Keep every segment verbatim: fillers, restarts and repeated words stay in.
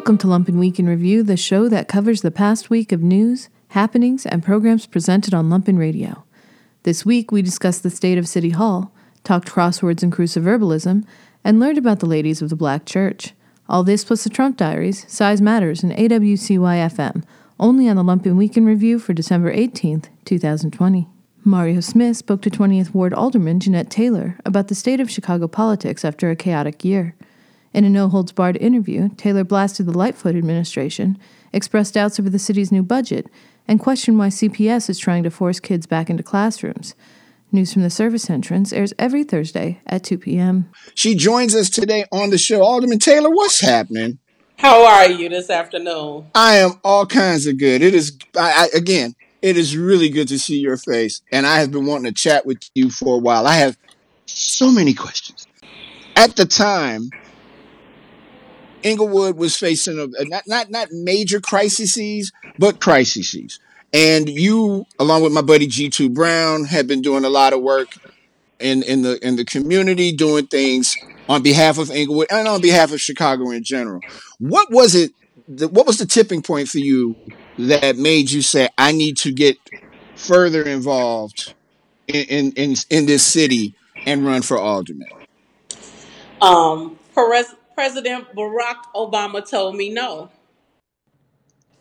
Welcome to Lumpin' Week in Review, the show that covers the past week of news, happenings, and programs presented on Lumpin' Radio. This week, we discussed the state of City Hall, talked crosswords and cruciverbalism, and learned about the ladies of the Black Church. All this plus the Trump Diaries, Size Matters, and A W C Y F M, only on the Lumpin' Week in Review for December eighteenth, twenty twenty. Mario Smith spoke to twentieth Ward Alderman Jeanette Taylor about the state of Chicago politics after a chaotic year. In a no-holds-barred interview, Taylor blasted the Lightfoot administration, expressed doubts over the city's new budget, and questioned why C P S is trying to force kids back into classrooms. News from the Service Entrance airs every Thursday at two p.m. She joins us today on the show. Alderman Taylor, what's happening? How are you this afternoon? I am all kinds of good. It is, I, I, again, it is really good to see your face, and I have been wanting to chat with you for a while. I have so many questions. At the time, Inglewood was facing a, not, not not major crises, but crises. And you, along with my buddy G two Brown, have been doing a lot of work in, in the in the community, doing things on behalf of Inglewood and on behalf of Chicago in general. What was it, the, what was the tipping point for you that made you say, I need to get further involved in, in, in, in this city and run for alderman? Um, Perez- President Barack Obama told me no.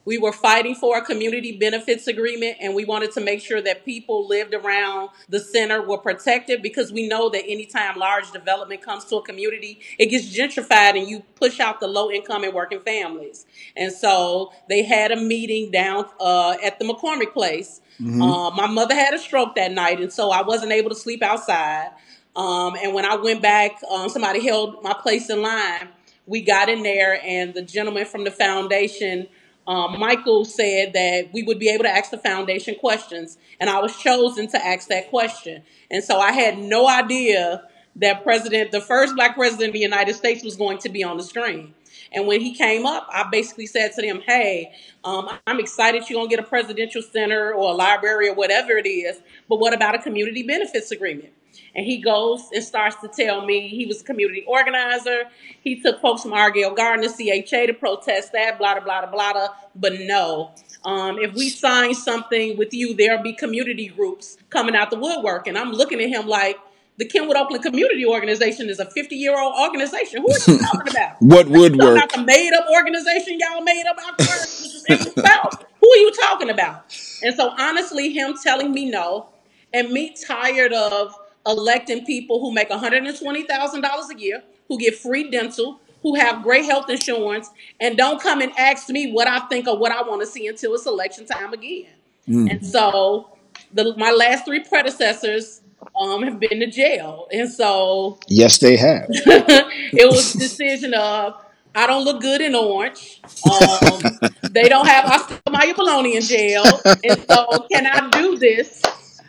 We were fighting for a community benefits agreement, and we wanted to make sure that people lived around the center were protected, because we know that anytime large development comes to a community, it gets gentrified and you push out the low income and working families. And so they had a meeting down uh, at the McCormick Place. Mm-hmm. Uh, my mother had a stroke that night, and so I wasn't able to sleep outside. Um, and when I went back, um, somebody held my place in line. We got in there, and the gentleman from the foundation, um, Michael, said that we would be able to ask the foundation questions. And I was chosen to ask that question. And so I had no idea that president, the first black president of the United States, was going to be on the screen. And when he came up, I basically said to them, hey, um, I'm excited you're going to get a presidential center or a library or whatever it is, but what about a community benefits agreement? And he goes and starts to tell me he was a community organizer. He took folks from Argyle Garden to C H A to protest that, blah, blah, blah, blah, blah. But no, um, if we sign something with you, there'll be community groups coming out the woodwork. And I'm looking at him like, the Kenwood Oakland Community Organization is a fifty-year-old organization. Who are you talking about? What woodwork? It's not a made-up organization y'all made up out there. Who are you talking about? And so honestly, him telling me no, and me tired of electing people who make one hundred twenty thousand dollars a year, who get free dental, who have great health insurance, and don't come and ask me what I think or what I want to see until it's election time again. Mm. And so the, my last three predecessors um, have been to jail. And so... Yes, they have. It was a decision of, I don't look good in orange. Um, they don't have... I still Maya Bologna in jail. And so can I do this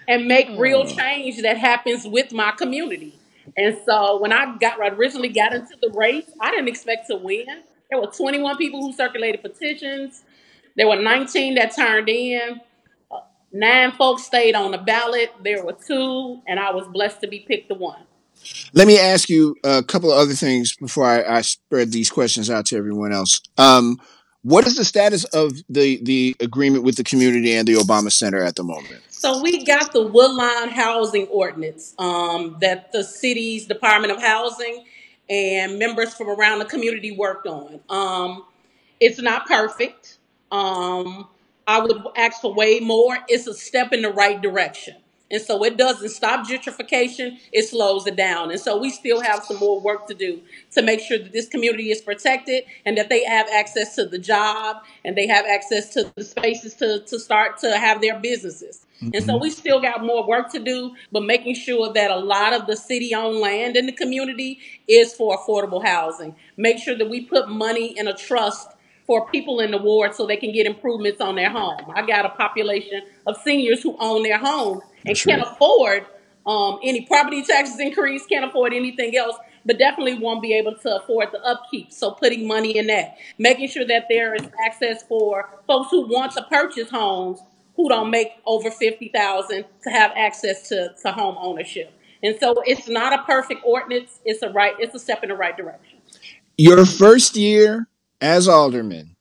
and make real change that happens with my community? And so when I got originally got into the race, I didn't expect to win. There were twenty-one people who circulated petitions. There were nineteen that turned in. Nine folks stayed on the ballot. There were two, and I was blessed to be picked the one. Let me ask you a couple of other things before I, I spread these questions out to everyone else. Um, what is the status of the, the agreement with the community and the Obama Center at the moment? So we got the Woodline Housing Ordinance um, that the city's Department of Housing and members from around the community worked on. Um, it's not perfect. Um, I would ask for way more. It's a step in the right direction. And so it doesn't stop gentrification. It slows it down. And so we still have some more work to do to make sure that this community is protected and that they have access to the job and they have access to the spaces to, to start to have their businesses. Mm-hmm. And so we still got more work to do, but making sure that a lot of the city-owned land in the community is for affordable housing. Make sure that we put money in a trust for people in the ward so they can get improvements on their home. I got a population of seniors who own their home and sure. can't afford um, any property taxes increase, can't afford anything else, but definitely won't be able to afford the upkeep. So putting money in that, making sure that there is access for folks who want to purchase homes who don't make over fifty thousand dollars to have access to, to home ownership. And so it's not a perfect ordinance. It's a right. It's a step in the right direction. Your first year as aldermen,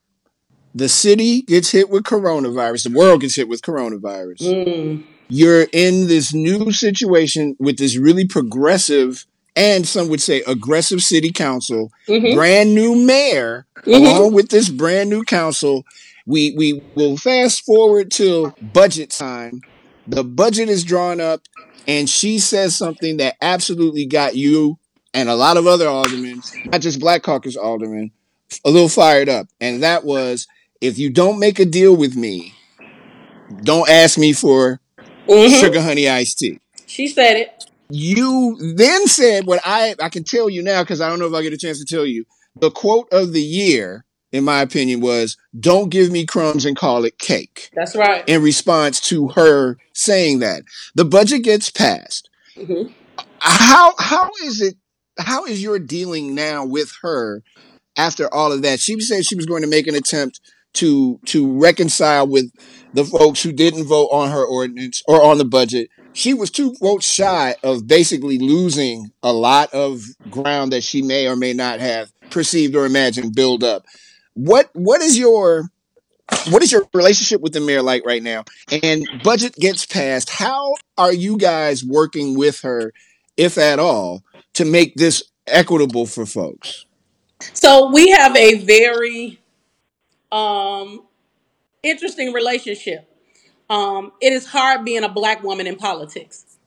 the city gets hit with coronavirus, the world gets hit with coronavirus. Mm. You're in this new situation with this really progressive and some would say aggressive city council, mm-hmm. brand new mayor, mm-hmm. along with this brand new council. We we will fast forward till budget time. The budget is drawn up, and she says something that absolutely got you and a lot of other aldermen, not just Black Caucus aldermen, a little fired up. And that was, if you don't make a deal with me, don't ask me for mm-hmm. sugar honey iced tea. She said it. You then said what I, I can tell you now, because I don't know if I get a chance to tell you. The quote of the year, in my opinion, was, don't give me crumbs and call it cake. That's right. In response to her saying that. The budget gets passed. Mm-hmm. How how is it, how is your dealing now with her after all of that? She said she was going to make an attempt to to reconcile with the folks who didn't vote on her ordinance or on the budget. She was two votes shy of basically losing a lot of ground that she may or may not have perceived or imagined build up. What what is your what is your relationship with the mayor like right now? And budget gets passed. How are you guys working with her, if at all, to make this equitable for folks? So we have a very um, interesting relationship. Um, it is hard being a Black woman in politics.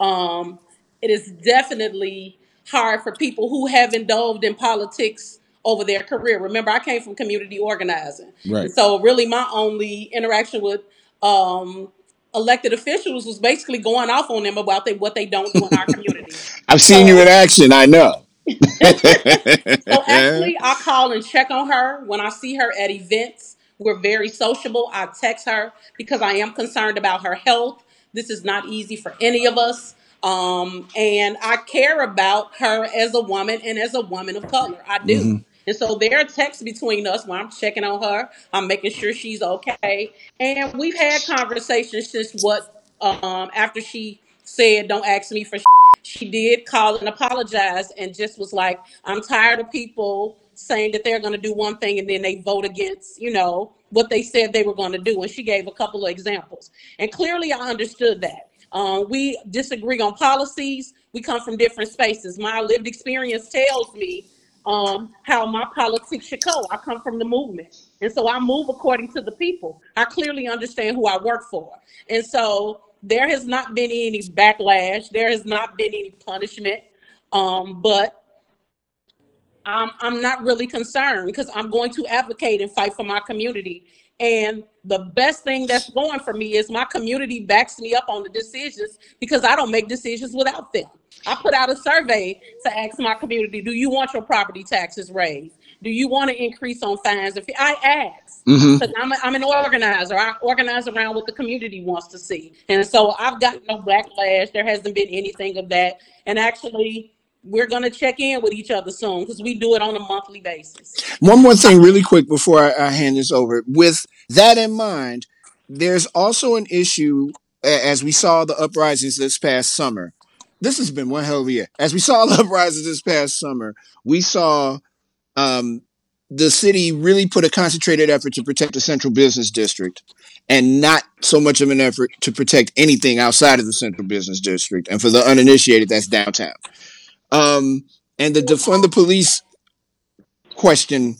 Um, it is definitely hard for people who have indulged in politics over their career. Remember, I came from community organizing. Right. So really my only interaction with um, elected officials was basically going off on them about they, what they don't do in our community. I've so, seen you in action, I know. So actually, I call and check on her when I see her at events. We're very sociable. I text her because I am concerned about her health. This is not easy for any of us. Um, and I care about her as a woman and as a woman of color. I do. Mm-hmm. And so there are texts between us when I'm checking on her. I'm making sure she's okay. And we've had conversations since what, um, after she said, don't ask me for shit. She did call and apologize and just was like, I'm tired of people saying that they're going to do one thing and then they vote against, you know, what they said they were going to do. And she gave a couple of examples. And clearly I understood that. Um, we disagree on policies. We come from different spaces. My lived experience tells me um, how my politics should go. I come from the movement. And so I move according to the people. I clearly understand who I work for. And so there has not been any backlash. There has not been any punishment. Um, but I'm, I'm not really concerned because I'm going to advocate and fight for my community. And the best thing that's going for me is my community backs me up on the decisions because I don't make decisions without them. I put out a survey to ask my community, do you want your property taxes raised? Do you want to increase on fines? If I ask, mm-hmm. because I'm, a, I'm an organizer. I organize around what the community wants to see. And so I've got no backlash. There hasn't been anything of that. And actually, we're going to check in with each other soon because we do it on a monthly basis. One more thing really quick before I, I hand this over. With that in mind, there's also an issue, as we saw the uprisings this past summer. This has been one hell of a year. As we saw the uprisings this past summer, we saw um, the city really put a concentrated effort to protect the central business district and not so much of an effort to protect anything outside of the central business district. And for the uninitiated, that's downtown. Um, and the defund the police question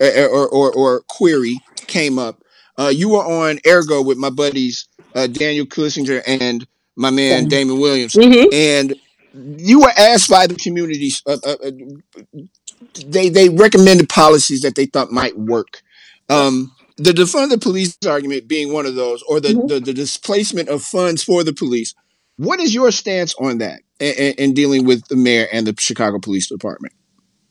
or, or, or query came up. Uh, you were on Ergo with my buddies, uh, Daniel Kusinger and my man, Damon Williams. Mm-hmm. And you were asked by the community, uh, uh, they, they recommended policies that they thought might work. Um, the defund the police argument being one of those, or the, mm-hmm. the, the displacement of funds for the police. What is your stance on that and dealing with the mayor and the Chicago Police Department?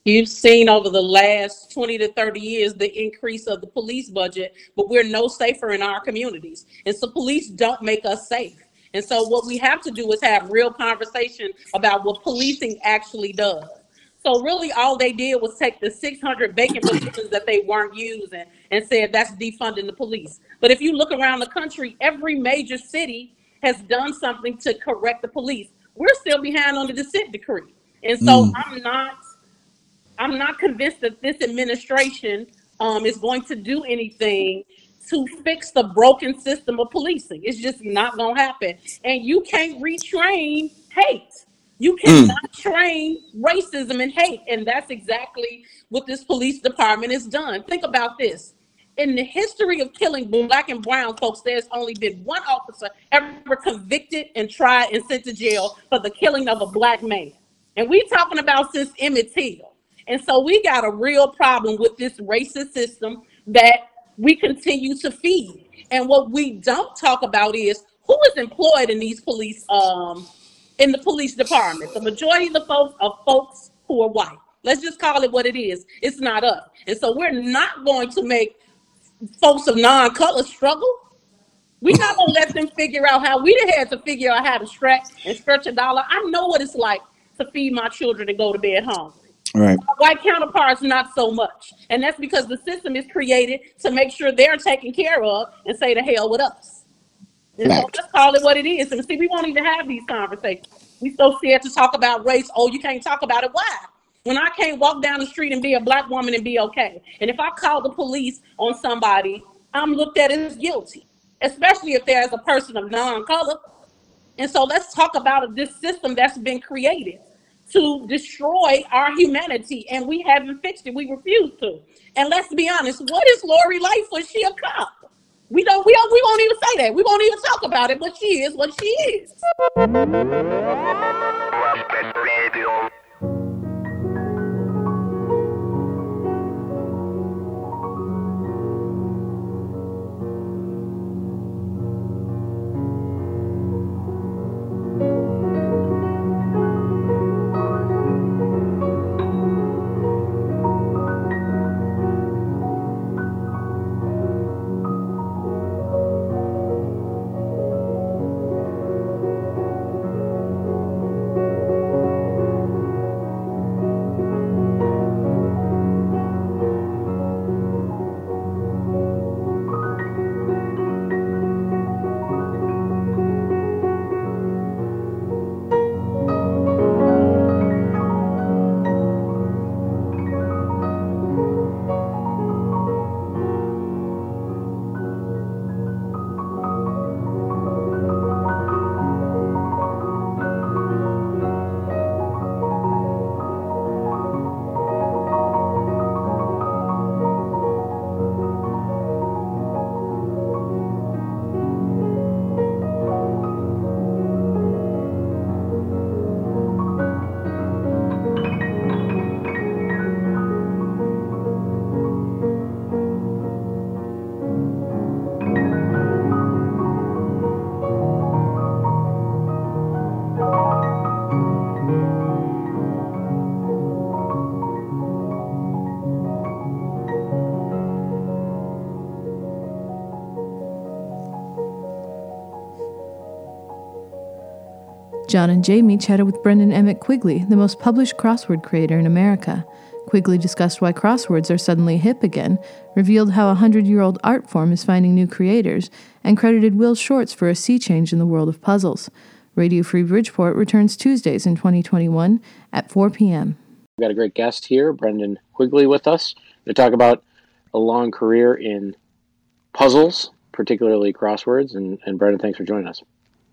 You've seen over the last twenty to thirty years the increase of the police budget, but we're no safer in our communities. And so police don't make us safe. And so what we have to do is have real conversation about what policing actually does. So really all they did was take the six hundred vacant positions that they weren't using and said that's defunding the police. But if you look around the country, every major city has done something to correct the police. We're still behind on the dissent decree. And so mm. I'm not I'm not convinced that this administration um, is going to do anything to fix the broken system of policing. It's just not going to happen. And you can't retrain hate. You cannot mm. train racism and hate. And that's exactly what this police department has done. Think about this. In the history of killing black and brown folks, there's only been one officer ever convicted and tried and sent to jail for the killing of a black man. And we're talking about since Emmett Till. And so we got a real problem with this racist system that we continue to feed. And what we don't talk about is who is employed in these police, um, in the police department. The majority of the folks are folks who are white. Let's just call it what it is. It's not us. And so we're not going to make folks of non-color struggle. We're not gonna let them figure out how we had to figure out how to stretch and stretch a dollar. I know what it's like to feed my children and go to bed hungry. Right. My white counterparts, not so much. And that's because the system is created to make sure they're taken care of and say to hell with us. And right. So let's call it what it is. And see, we won't even have these conversations. We so scared to talk about race. Oh, you can't talk about it. Why? When I can't walk down the street and be a black woman and be okay. And if I call the police on somebody, I'm looked at as guilty, especially if there's a person of non-color. And so let's talk about this system that's been created to destroy our humanity, and we haven't fixed it. We refuse to. And let's be honest, what is Lori Lightfoot? She a cop. We don't, we don't, we won't even say that. We won't even talk about it, but she is what she is. John and Jamie chatted with Brendan Emmett Quigley, the most published crossword creator in America. Quigley discussed why crosswords are suddenly hip again, revealed how a hundred-year-old art form is finding new creators, and credited Will Shortz for a sea change in the world of puzzles. Radio Free Bridgeport returns Tuesdays in twenty twenty-one at four p.m. We've got a great guest here, Brendan Quigley, with us to talk about a long career in puzzles, particularly crosswords. And, and Brendan, thanks for joining us.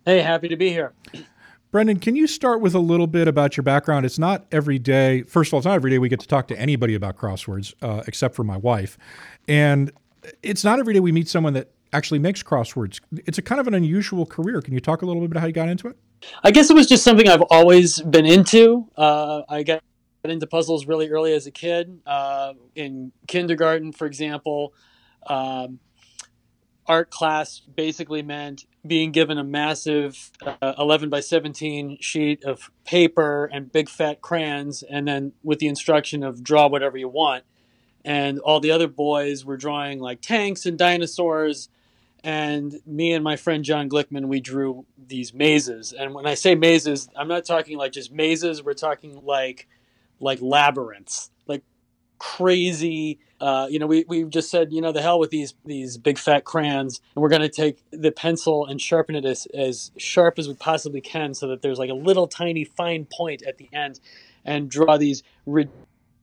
Hey, happy to be here. Brendan, can you start with a little bit about your background? It's not every day. First of all, it's not every day we get to talk to anybody about crosswords, uh, except for my wife. And it's not every day we meet someone that actually makes crosswords. It's a kind of an unusual career. Can you talk a little bit about how you got into it? I guess it was just something I've always been into. Uh, I got into puzzles really early as a kid, uh, in kindergarten, for example. Um, art class basically meant being given a massive uh, eleven by seventeen sheet of paper and big fat crayons, and then with the instruction of draw whatever you want. And all the other boys were drawing like tanks and dinosaurs. And me and my friend John Glickman, we drew these mazes. And when I say mazes, I'm not talking like just mazes. We're talking like like labyrinths, like crazy. Uh, you know, we we just said, you know, the hell with these these big fat crayons, and we're going to take the pencil and sharpen it as, as sharp as we possibly can so that there's like a little tiny fine point at the end, and draw these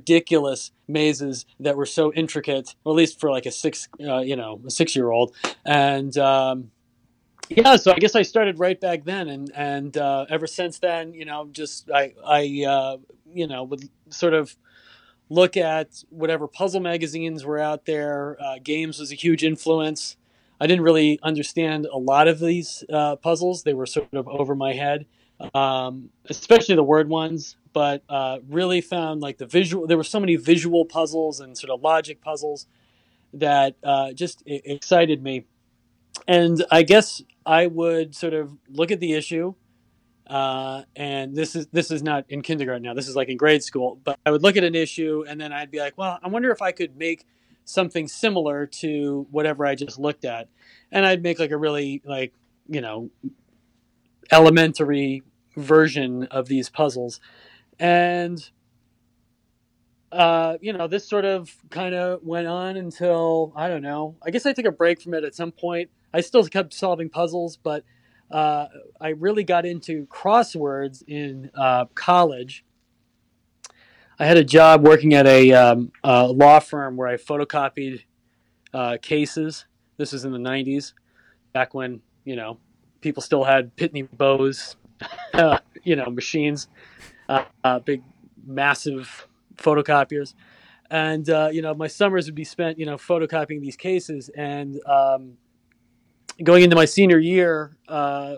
ridiculous mazes that were so intricate, or at least for like a six, uh, you know, a six-year-old. And um, yeah, so I guess I started right back then, and and uh, ever since then, you know, just I I uh, you know would sort of look at whatever puzzle magazines were out there. Uh, Games was a huge influence. I didn't really understand a lot of these uh, puzzles; they were sort of over my head, um, especially the word ones. But uh, really found like the visual. There were so many visual puzzles and sort of logic puzzles that uh, just it excited me. And I guess I would sort of look at the issue, uh, and this is this is not in kindergarten now. This is like in grade school. But I would look at an issue, and then I'd be like, "Well, I wonder if I could make something similar to whatever I just looked at," and I'd make like a really like you know elementary version of these puzzles. And, uh, you know, this sort of kind of went on until, I don't know, I guess I took a break from it at some point. I still kept solving puzzles, but uh, I really got into crosswords in uh, college. I had a job working at a, um, a law firm where I photocopied uh, cases. This is in the nineties, back when, you know, people still had Pitney Bowes, you know, machines. Uh, uh, big, massive photocopiers. And, uh, you know, my summers would be spent, you know, photocopying these cases. And um, going into my senior year, uh,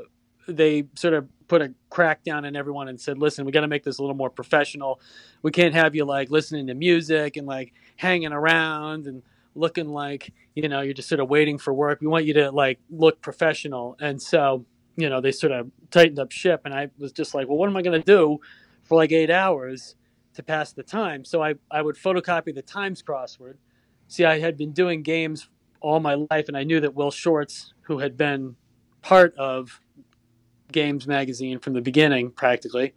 they sort of put a crackdown on everyone and said, listen, we got to make this a little more professional. We can't have you, like, listening to music and, like, hanging around and looking like, you know, you're just sort of waiting for work. We want you to, like, look professional. And so, you know, they sort of tightened up ship. And I was just like, well, what am I going to do for like eight hours to pass the time? So I, I would photocopy the Times crossword. See, I had been doing Games all my life, and I knew that Will Shortz, who had been part of Games Magazine from the beginning practically,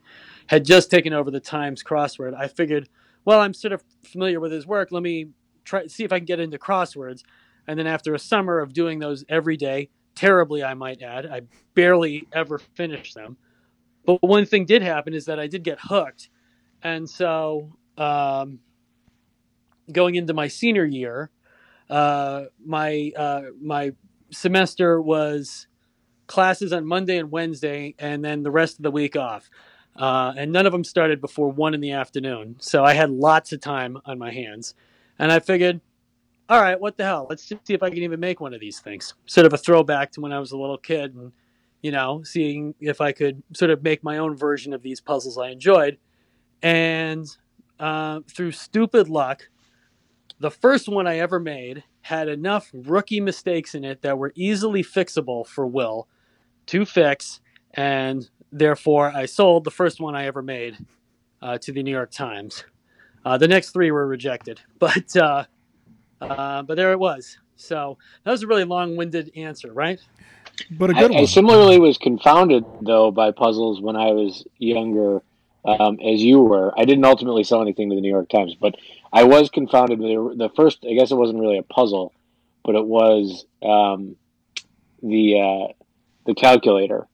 had just taken over the Times crossword. I figured, well, I'm sort of familiar with his work. Let me try see if I can get into crosswords. And then after a summer of doing those every day, terribly, I might add, I barely ever finished them. But one thing did happen is that I did get hooked. And so um, going into my senior year, uh, my uh, my semester was classes on Monday and Wednesday, and then the rest of the week off. Uh, and none of them started before one in the afternoon. So I had lots of time on my hands. And I figured, all right, what the hell? Let's just see if I can even make one of these things. Sort of a throwback to when I was a little kid and, you know, seeing if I could sort of make my own version of these puzzles I enjoyed. And uh, through stupid luck, the first one I ever made had enough rookie mistakes in it that were easily fixable for Will to fix. And therefore, I sold the first one I ever made uh, to the New York Times. Uh, the next three were rejected, but uh, uh, but there it was. So that was a really long-winded answer, right? But a good I, one. I similarly was confounded, though, by puzzles when I was younger, um, as you were. I didn't ultimately sell anything to the New York Times, but I was confounded with the first, I guess it wasn't really a puzzle, but it was um, the uh, the calculator.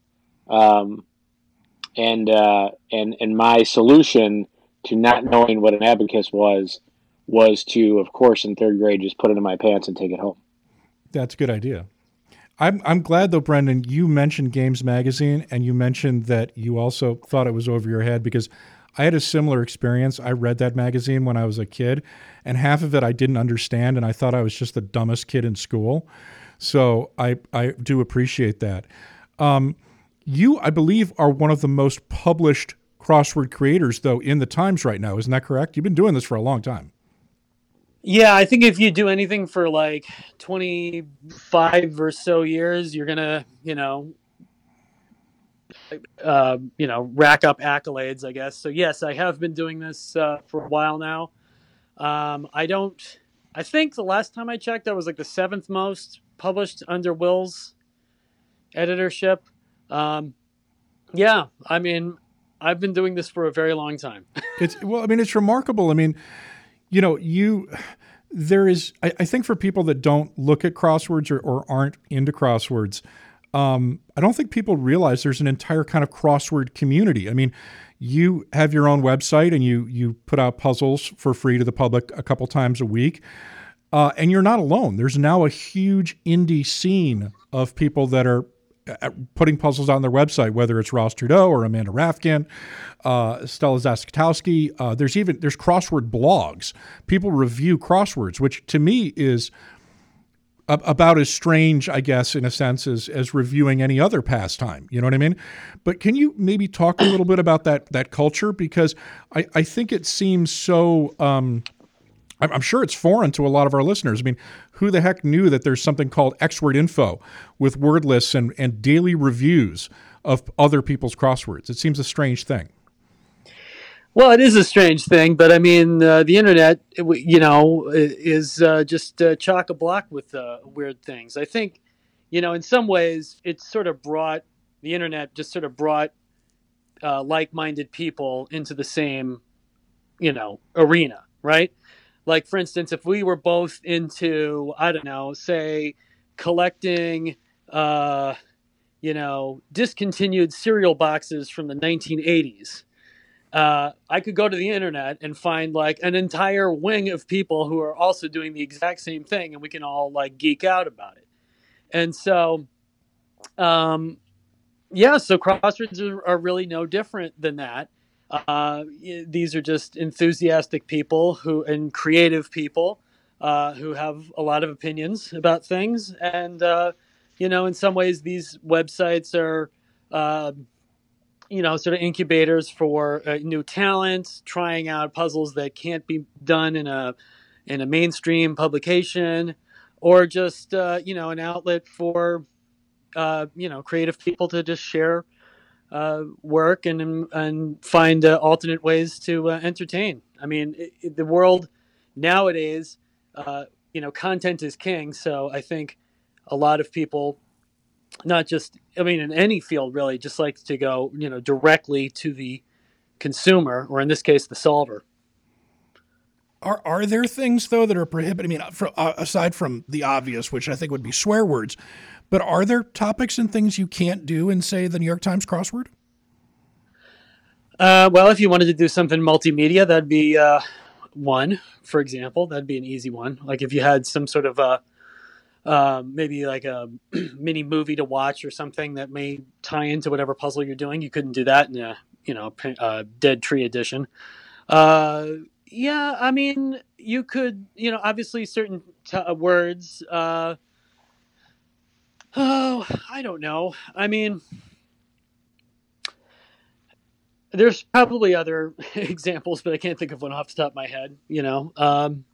Um, and, uh, and, and my solution to not knowing what an abacus was, was to, of course, in third grade, just put it in my pants and take it home. That's a good idea. I'm I'm glad, though, Brendan, you mentioned Games Magazine, and you mentioned that you also thought it was over your head, because I had a similar experience. I read that magazine when I was a kid, and half of it I didn't understand, and I thought I was just the dumbest kid in school. So I, I do appreciate that. Um, you, I believe, are one of the most published crossword creators, though, in the Times right now. Isn't that correct? You've been doing this for a long time. Yeah, I think if you do anything for like twenty-five or so years, you're going to, you know, uh, you know, rack up accolades, I guess. So, yes, I have been doing this uh, for a while now. Um, I don't I think the last time I checked, I was like the seventh most published under Will's editorship. Um, yeah, I mean, I've been doing this for a very long time. It's well, I mean, it's remarkable. I mean, You know, you, there is, I, I think for people that don't look at crosswords or, or aren't into crosswords, um, I don't think people realize there's an entire kind of crossword community. I mean, you have your own website and you you put out puzzles for free to the public a couple times a week. Uh, and you're not alone. There's now a huge indie scene of people that are putting puzzles on their website, whether it's Ross Trudeau or Amanda Rafkin, uh, Stella Zaskotowski. Uh, there's even there's crossword blogs. People review crosswords, which to me is a- about as strange, I guess, in a sense, as as reviewing any other pastime. You know what I mean? But can you maybe talk a little bit about that that culture? Because I, I think it seems so. Um, I'm sure it's foreign to a lot of our listeners. I mean, who the heck knew that there's something called X-Word Info with word lists and, and daily reviews of other people's crosswords? It seems a strange thing. Well, it is a strange thing, but I mean, uh, the internet, you know, is uh, just uh, chock-a-block with uh, weird things. I think, you know, in some ways, it's sort of brought, the internet just sort of brought uh, like-minded people into the same, you know, arena, right? Like, for instance, if we were both into, I don't know, say collecting, uh, you know, discontinued cereal boxes from the nineteen eighties, uh, I could go to the internet and find like an entire wing of people who are also doing the exact same thing, and we can all like geek out about it. And so, um, yeah, so crosswords are, are really no different than that. Uh, these are just enthusiastic people who and creative people uh, who have a lot of opinions about things. And, uh, you know, in some ways, these websites are, uh, you know, sort of incubators for uh, new talent, trying out puzzles that can't be done in a in a mainstream publication, or just, uh, you know, an outlet for, uh, you know, creative people to just share Uh, work and and find uh, alternate ways to uh, entertain. I mean, it, it, the world nowadays, uh, you know, content is king. So I think a lot of people, not just, I mean, in any field really, just like to go, you know, directly to the consumer, or in this case, the solver. Are are there things, though, that are prohibited? I mean, for, uh, aside from the obvious, which I think would be swear words, but are there topics and things you can't do in, say, the New York Times crossword? Uh, well, if you wanted to do something multimedia, that'd be uh, one, for example. That'd be an easy one. Like if you had some sort of a, uh, maybe like a mini movie to watch or something that may tie into whatever puzzle you're doing, you couldn't do that in a, you know, a dead tree edition. Uh Yeah, I mean, you could, you know, obviously certain t- words. Uh, oh, I don't know. I mean, there's probably other examples, but I can't think of one off the top of my head, you know. Um,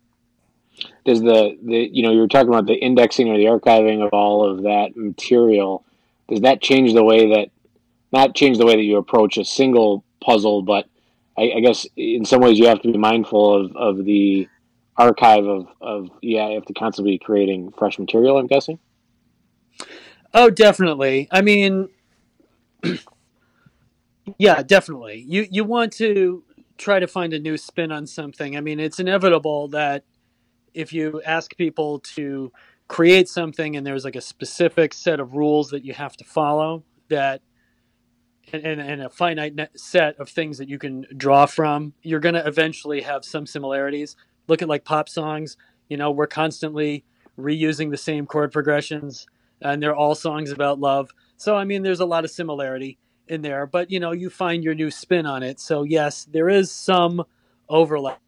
Does the, the, you know, you were talking about the indexing or the archiving of all of that material. Does that change the way that, not change the way that you approach a single puzzle, but I, I guess in some ways you have to be mindful of, of the archive of, of, yeah, you have to constantly be creating fresh material, I'm guessing. Oh, definitely. I mean, yeah, definitely. You, you want to try to find a new spin on something. I mean, it's inevitable that if you ask people to create something and there's like a specific set of rules that you have to follow, that And, and a finite net set of things that you can draw from, you're going to eventually have some similarities. Look at like pop songs, you know, we're constantly reusing the same chord progressions and they're all songs about love. So, I mean, there's a lot of similarity in there, but you know, you find your new spin on it. So yes, there is some overlap,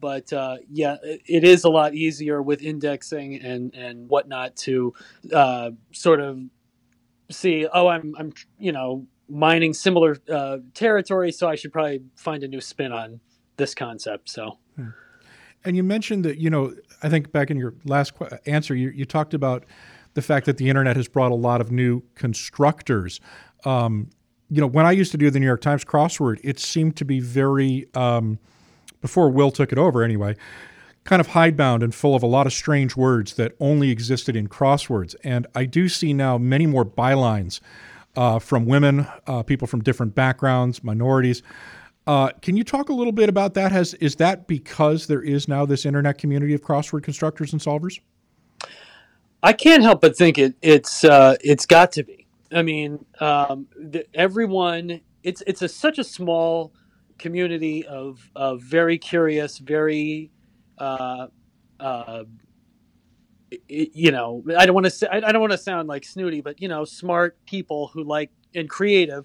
but uh, yeah, it, it is a lot easier with indexing and, and whatnot to uh, sort of see, oh, I'm, I'm, you know, mining similar uh, territory, so I should probably find a new spin on this concept. So, and you mentioned that, you know, I think back in your last qu- answer, you, you talked about the fact that the internet has brought a lot of new constructors. Um, you know, when I used to do the New York Times crossword, it seemed to be very, um, before Will took it over anyway, kind of hidebound and full of a lot of strange words that only existed in crosswords. And I do see now many more bylines Uh, from women, uh, people from different backgrounds, minorities. Uh, can you talk a little bit about that? Has is that because there is now this internet community of crossword constructors and solvers? I can't help but think it, it's uh, it's got to be. I mean, um, the, everyone it's it's a, such a small community of of very curious, very, uh, uh, it, you know, I don't want to say, I don't want to sound like snooty, but you know, smart people who like and creative,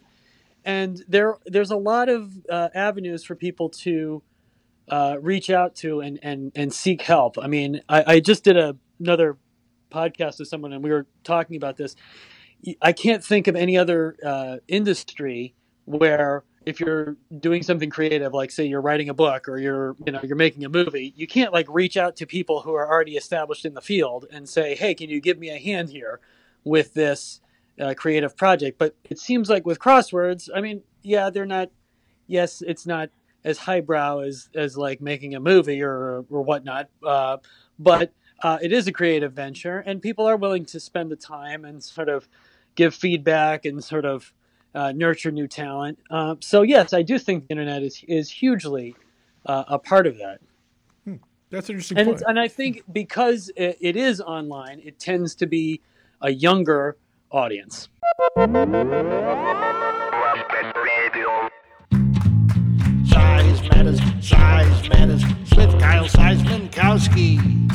and there there's a lot of uh, avenues for people to uh, reach out to and and and seek help. I mean, I, I just did a, another podcast with someone, and we were talking about this. I can't think of any other uh, industry where if you're doing something creative, like say you're writing a book or you're, you know, you're making a movie, you can't like reach out to people who are already established in the field and say, hey, can you give me a hand here with this uh, creative project? But it seems like with crosswords, I mean, yeah, they're not, yes, it's not as highbrow as, as like making a movie or, or whatnot. Uh, but uh, it is a creative venture, and people are willing to spend the time and sort of give feedback and sort of uh, nurture new talent. Uh, so yes, I do think the internet is is hugely uh, a part of that. Hmm. That's an interesting and point. It's, and I think because it, it is online, it tends to be a younger audience. Size matters. Size matters. With Kyle Seismankowski.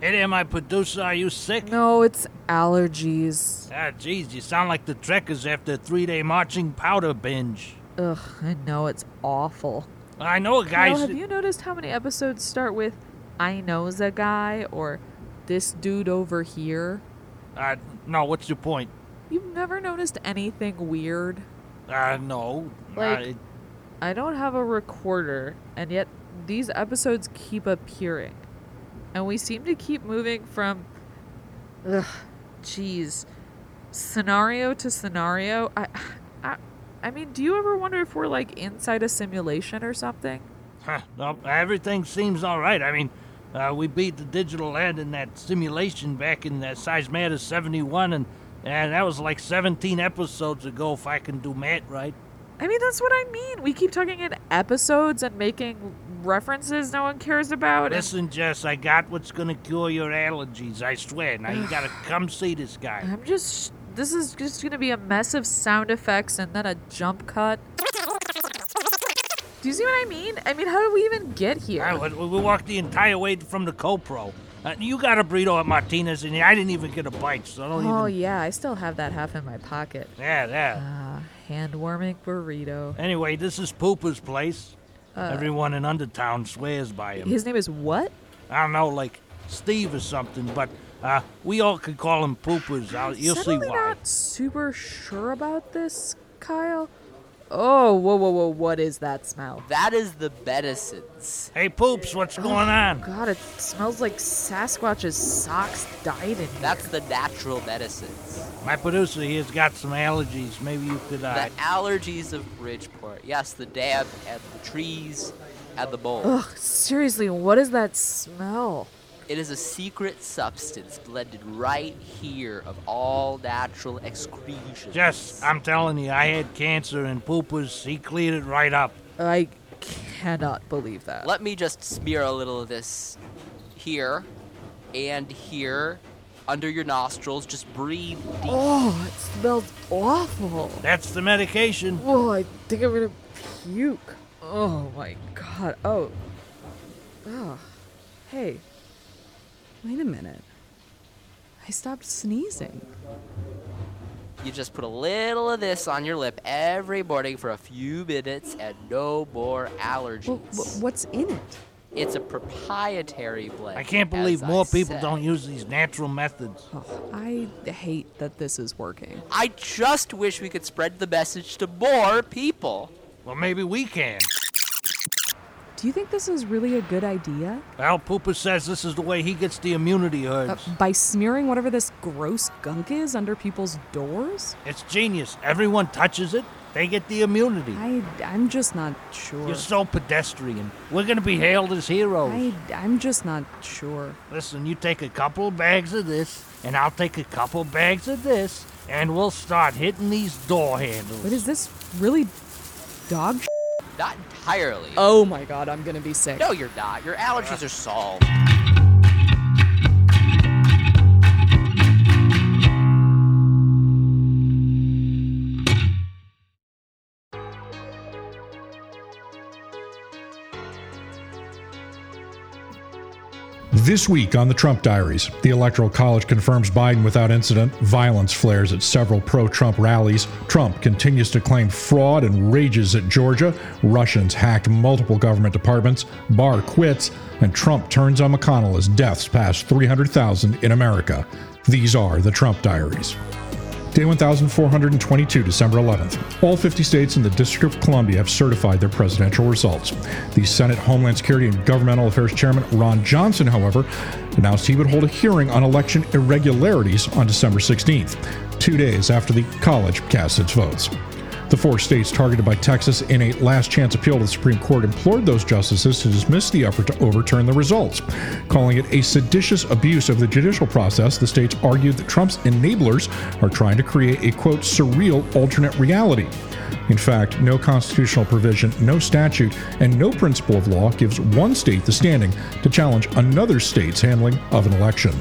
Hey there, my producer, are you sick? No, it's allergies. Ah, jeez, you sound like the trekkers after a three-day marching powder binge. Ugh, I know, it's awful. I know a guy... Well, have you noticed how many episodes start with, I knows a guy, or this dude over here? Uh, no, what's your point? You've never noticed anything weird? Uh, no. Like, I, I don't have a recorder, and yet these episodes keep appearing. And we seem to keep moving from, ugh, geez, scenario to scenario. I, I, I mean, do you ever wonder if we're like inside a simulation or something? Huh, no, everything seems all right. I mean, uh, we beat the digital end in that simulation back in that Size Matters seventy-one, and and that was like seventeen episodes ago, if I can do math right. I mean, that's what I mean. We keep talking in episodes and making references no one cares about. Listen, and... Jess, I got what's going to cure your allergies, I swear. Now you got to come see this guy. I'm just... This is just going to be a mess of sound effects and then a jump cut. Do you see what I mean? I mean, how did we even get here? I, we walked the entire way from the Co-Pro. Uh, you got a burrito at Martinez, and I didn't even get a bite, so I don't oh, even... Oh, yeah, I still have that half in my pocket. Yeah, yeah. Uh, hand-warming burrito. Anyway, this is Poopa's place. Uh, Everyone in Undertown swears by him. His name is what? I don't know, like Steve or something, but uh, we all could call him Poopers. I'll, you'll see why. I'm not super sure about this, Kyle. Oh, whoa, whoa, whoa, what is that smell? That is the Bedisons. Hey, Poops, what's oh, going on? God, it smells like Sasquatch's socks died in here. That's the natural Bedisons. My producer here's got some allergies. Maybe you could... Uh, the allergies of Bridgeport. Yes, the dam and the trees and the mold. Ugh, seriously, what is that smell? It is a secret substance blended right here of all natural excretions. Just, I'm telling you, I had cancer and Poopers, he cleared it right up. I cannot believe that. Let me just smear a little of this here and here under your nostrils. Just breathe deep. Oh, it smells awful. That's the medication. Oh, I think I'm going to puke. Oh, my God. Oh. Oh. Hey. Wait a minute. I stopped sneezing. You just put a little of this on your lip every morning for a few minutes and no more allergies. Well, what's in it? It's a proprietary blend. I can't believe more people don't use these natural methods. Oh, I hate that this is working. I just wish we could spread the message to more people. Well, maybe we can. Do you think this is really a good idea? Well, Pooper says this is the way he gets the immunity urge. Uh, by smearing whatever this gross gunk is under people's doors? It's genius. Everyone touches it, they get the immunity. I, I'm just not sure. You're so pedestrian. We're going to be hailed as heroes. I, I'm just not sure. Listen, you take a couple bags of this, and I'll take a couple bags of this, and we'll start hitting these door handles. But is this really dog shit? Not entirely. Oh my God, I'm gonna be sick. No, you're not. Your allergies are solved. This week on the Trump Diaries, the Electoral College confirms Biden without incident. Violence flares at several pro-Trump rallies. Trump continues to claim fraud and rages at Georgia. Russians hacked multiple government departments. Barr quits. And Trump turns on McConnell as deaths pass three hundred thousand in America. These are the Trump Diaries. Day one thousand four hundred twenty-two, December eleventh. All fifty states and the District of Columbia have certified their presidential results. The Senate Homeland Security and Governmental Affairs Chairman Ron Johnson, however, announced he would hold a hearing on election irregularities on December sixteenth, two days after the college cast its votes. The four states targeted by Texas in a last-chance appeal to the Supreme Court implored those justices to dismiss the effort to overturn the results. Calling it a seditious abuse of the judicial process, the states argued that Trump's enablers are trying to create a, quote, surreal alternate reality. In fact, no constitutional provision, no statute, and no principle of law gives one state the standing to challenge another state's handling of an election.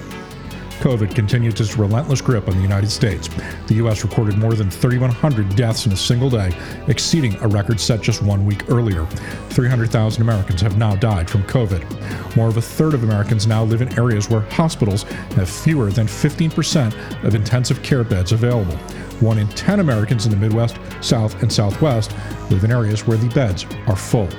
COVID continues its relentless grip on the United States. The U S recorded more than three thousand one hundred deaths in a single day, exceeding a record set just one week earlier. three hundred thousand Americans have now died from COVID. More of a third of Americans now live in areas where hospitals have fewer than fifteen percent of intensive care beds available. One in ten Americans in the Midwest, South, and Southwest live in areas where the beds are full.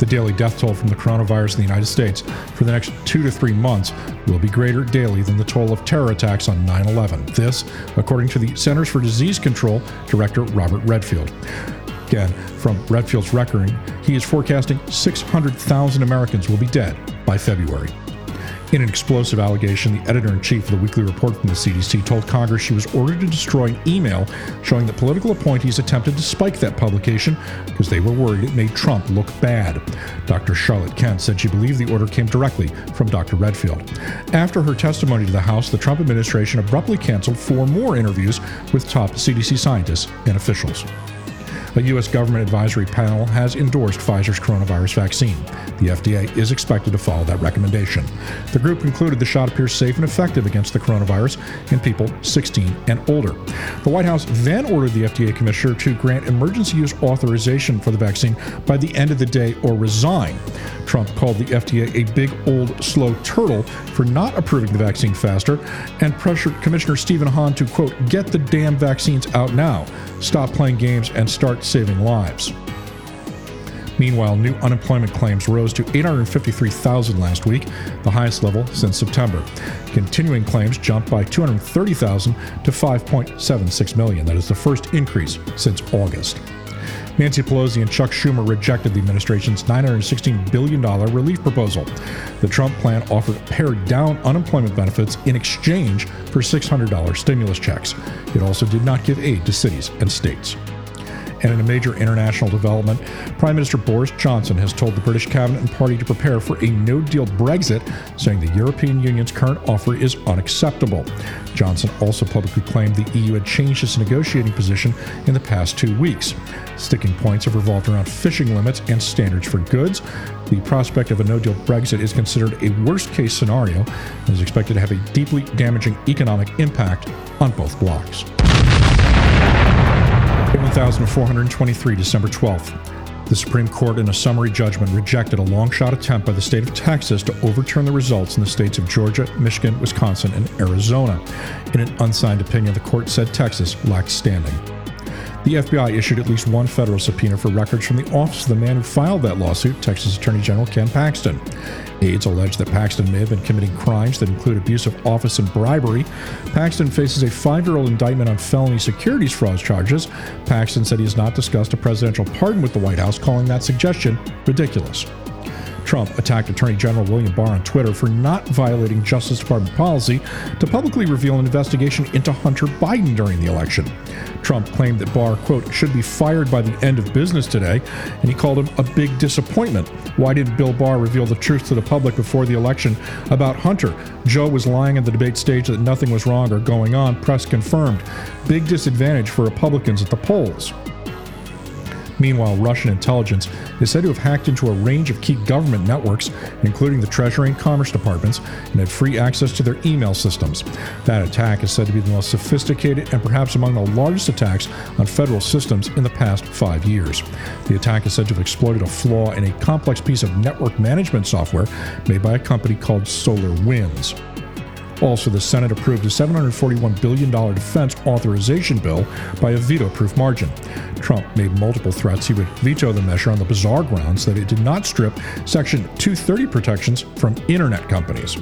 The daily death toll from the coronavirus in the United States for the next two to three months will be greater daily than the toll of terror attacks on nine eleven. This, according to the Centers for Disease Control Director Robert Redfield. Again, from Redfield's record, he is forecasting six hundred thousand Americans will be dead by February. In an explosive allegation, the editor-in-chief of the Weekly Report from the C D C told Congress she was ordered to destroy an email showing that political appointees attempted to spike that publication because they were worried it made Trump look bad. Doctor Charlotte Kent said she believed the order came directly from Doctor Redfield. After her testimony to the House, the Trump administration abruptly canceled four more interviews with top C D C scientists and officials. A U S government advisory panel has endorsed Pfizer's coronavirus vaccine. The F D A is expected to follow that recommendation. The group concluded the shot appears safe and effective against the coronavirus in people sixteen and older. The White House then ordered the F D A commissioner to grant emergency use authorization for the vaccine by the end of the day or resign. Trump called the F D A a big, old, slow turtle for not approving the vaccine faster and pressured Commissioner Stephen Hahn to, quote, get the damn vaccines out now, stop playing games, and start saving lives. Meanwhile, new unemployment claims rose to eight hundred fifty-three thousand last week, the highest level since September. Continuing claims jumped by two hundred thirty thousand to five point seven six million. That is the first increase since August. Nancy Pelosi and Chuck Schumer rejected the administration's nine hundred sixteen billion dollars relief proposal. The Trump plan offered pared-down unemployment benefits in exchange for six hundred dollars stimulus checks. It also did not give aid to cities and states. And in a major international development, Prime Minister Boris Johnson has told the British cabinet and party to prepare for a no-deal Brexit, saying the European Union's current offer is unacceptable. Johnson also publicly claimed the E U had changed its negotiating position in the past two weeks. Sticking points have revolved around fishing limits and standards for goods. The prospect of a no-deal Brexit is considered a worst-case scenario and is expected to have a deeply damaging economic impact on both blocs. one thousand four hundred twenty-three, December twelfth. The Supreme Court, in a summary judgment, rejected a long-shot attempt by the state of Texas to overturn the results in the states of Georgia, Michigan, Wisconsin, and Arizona. In an unsigned opinion, the court said Texas lacked standing. The F B I issued at least one federal subpoena for records from the office of the man who filed that lawsuit, Texas Attorney General Ken Paxton. Aides allege that Paxton may have been committing crimes that include abuse of office and bribery. Paxton faces a five-year-old indictment on felony securities fraud charges. Paxton said he has not discussed a presidential pardon with the White House, calling that suggestion ridiculous. Trump attacked Attorney General William Barr on Twitter for not violating Justice Department policy to publicly reveal an investigation into Hunter Biden during the election. Trump claimed that Barr, quote, should be fired by the end of business today, and he called him a big disappointment. Why didn't Bill Barr reveal the truth to the public before the election about Hunter? Joe was lying at the debate stage that nothing was wrong or going on, press confirmed. Big disadvantage for Republicans at the polls. Meanwhile, Russian intelligence is said to have hacked into a range of key government networks, including the Treasury and Commerce departments, and had free access to their email systems. That attack is said to be the most sophisticated and perhaps among the largest attacks on federal systems in the past five years. The attack is said to have exploited a flaw in a complex piece of network management software made by a company called SolarWinds. Also, the Senate approved a seven hundred forty-one billion dollars defense authorization bill by a veto-proof margin. Trump made multiple threats he would veto the measure on the bizarre grounds that it did not strip Section two thirty protections from internet companies.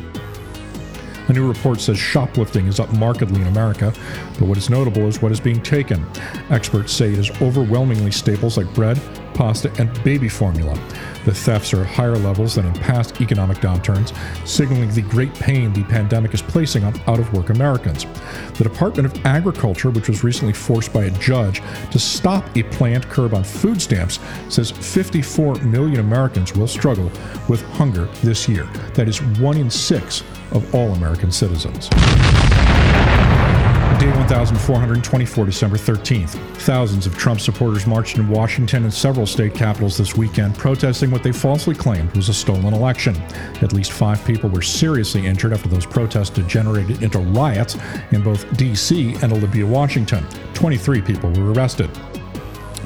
A new report says shoplifting is up markedly in America, but what is notable is what is being taken. Experts say it is overwhelmingly staples like bread, pasta, and baby formula. The thefts are at higher levels than in past economic downturns, signaling the great pain the pandemic is placing on out-of-work Americans. The Department of Agriculture, which was recently forced by a judge to stop a planned curb on food stamps, says fifty-four million Americans will struggle with hunger this year. That is one in six of all American citizens. Day one thousand four hundred twenty-four, December thirteenth. Thousands of Trump supporters marched in Washington and several state capitals this weekend, protesting what they falsely claimed was a stolen election. At least five people were seriously injured after those protests degenerated into riots in both D C and Olympia, Washington. twenty-three people were arrested.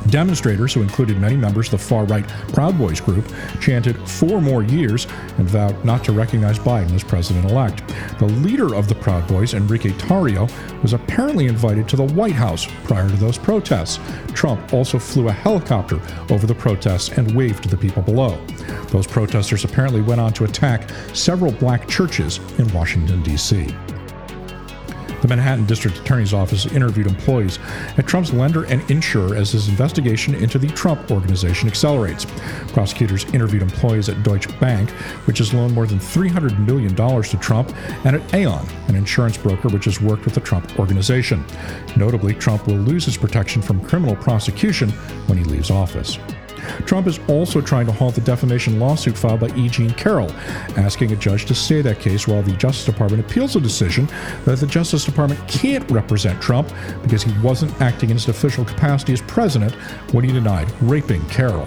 Demonstrators, who included many members of the far-right Proud Boys group, chanted four more years and vowed not to recognize Biden as president-elect. The leader of the Proud Boys, Enrique Tarrio, was apparently invited to the White House prior to those protests. Trump also flew a helicopter over the protests and waved to the people below. Those protesters apparently went on to attack several black churches in Washington, D C The Manhattan District Attorney's Office interviewed employees at Trump's lender and insurer as his investigation into the Trump Organization accelerates. Prosecutors interviewed employees at Deutsche Bank, which has loaned more than three hundred million dollars to Trump, and at Aon, an insurance broker which has worked with the Trump Organization. Notably, Trump will lose his protection from criminal prosecution when he leaves office. Trump is also trying to halt the defamation lawsuit filed by E. Jean Carroll, asking a judge to stay that case while the Justice Department appeals a decision that the Justice Department can't represent Trump because he wasn't acting in his official capacity as president when he denied raping Carroll.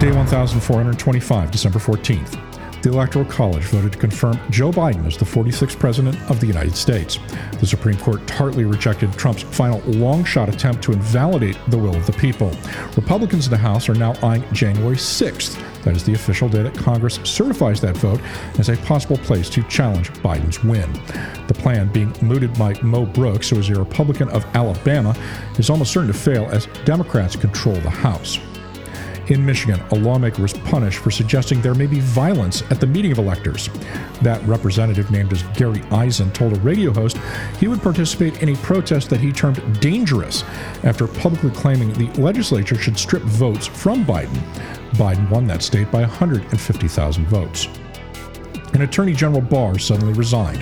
Day one thousand four hundred twenty-five, December fourteenth. The Electoral College voted to confirm Joe Biden as the forty-sixth President of the United States. The Supreme Court tartly rejected Trump's final long-shot attempt to invalidate the will of the people. Republicans in the House are now eyeing January sixth. That is the official day that Congress certifies that vote as a possible place to challenge Biden's win. The plan, being mooted by Mo Brooks, who is a Republican of Alabama, is almost certain to fail as Democrats control the House. In Michigan, a lawmaker was punished for suggesting there may be violence at the meeting of electors. That representative, named as Gary Eisen, told a radio host he would participate in a protest that he termed dangerous after publicly claiming the legislature should strip votes from Biden. Biden won that state by one hundred fifty thousand votes. And Attorney General Barr suddenly resigned.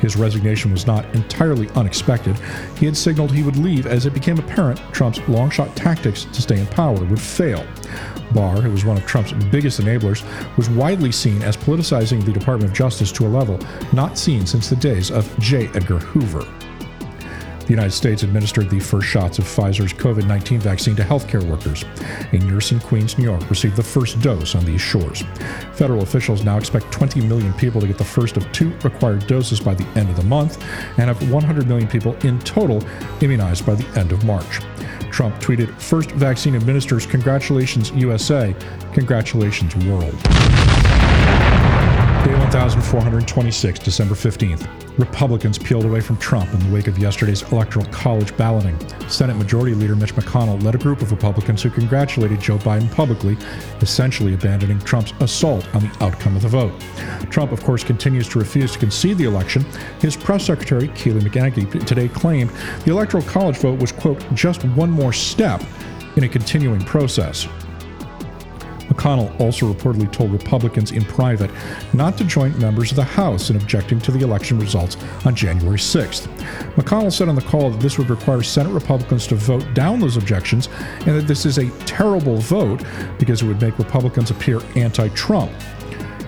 His resignation was not entirely unexpected. He had signaled he would leave as it became apparent Trump's long-shot tactics to stay in power would fail. Barr, who was one of Trump's biggest enablers, was widely seen as politicizing the Department of Justice to a level not seen since the days of J. Edgar Hoover. The United States administered the first shots of Pfizer's COVID nineteen vaccine to healthcare workers. A nurse in Queens, New York, received the first dose on these shores. Federal officials now expect twenty million people to get the first of two required doses by the end of the month, and have one hundred million people in total immunized by the end of March. Trump tweeted, "First vaccine administers, congratulations U S A, congratulations world." Day one thousand four hundred twenty-six, December fifteenth. Republicans peeled away from Trump in the wake of yesterday's Electoral College balloting. Senate Majority Leader Mitch McConnell led a group of Republicans who congratulated Joe Biden publicly, essentially abandoning Trump's assault on the outcome of the vote. Trump, of course, continues to refuse to concede the election. His press secretary, Kayleigh McEnany, today claimed the Electoral College vote was, quote, just one more step in a continuing process. McConnell also reportedly told Republicans in private not to join members of the House in objecting to the election results on January sixth. McConnell said on the call that this would require Senate Republicans to vote down those objections and that this is a terrible vote because it would make Republicans appear anti-Trump.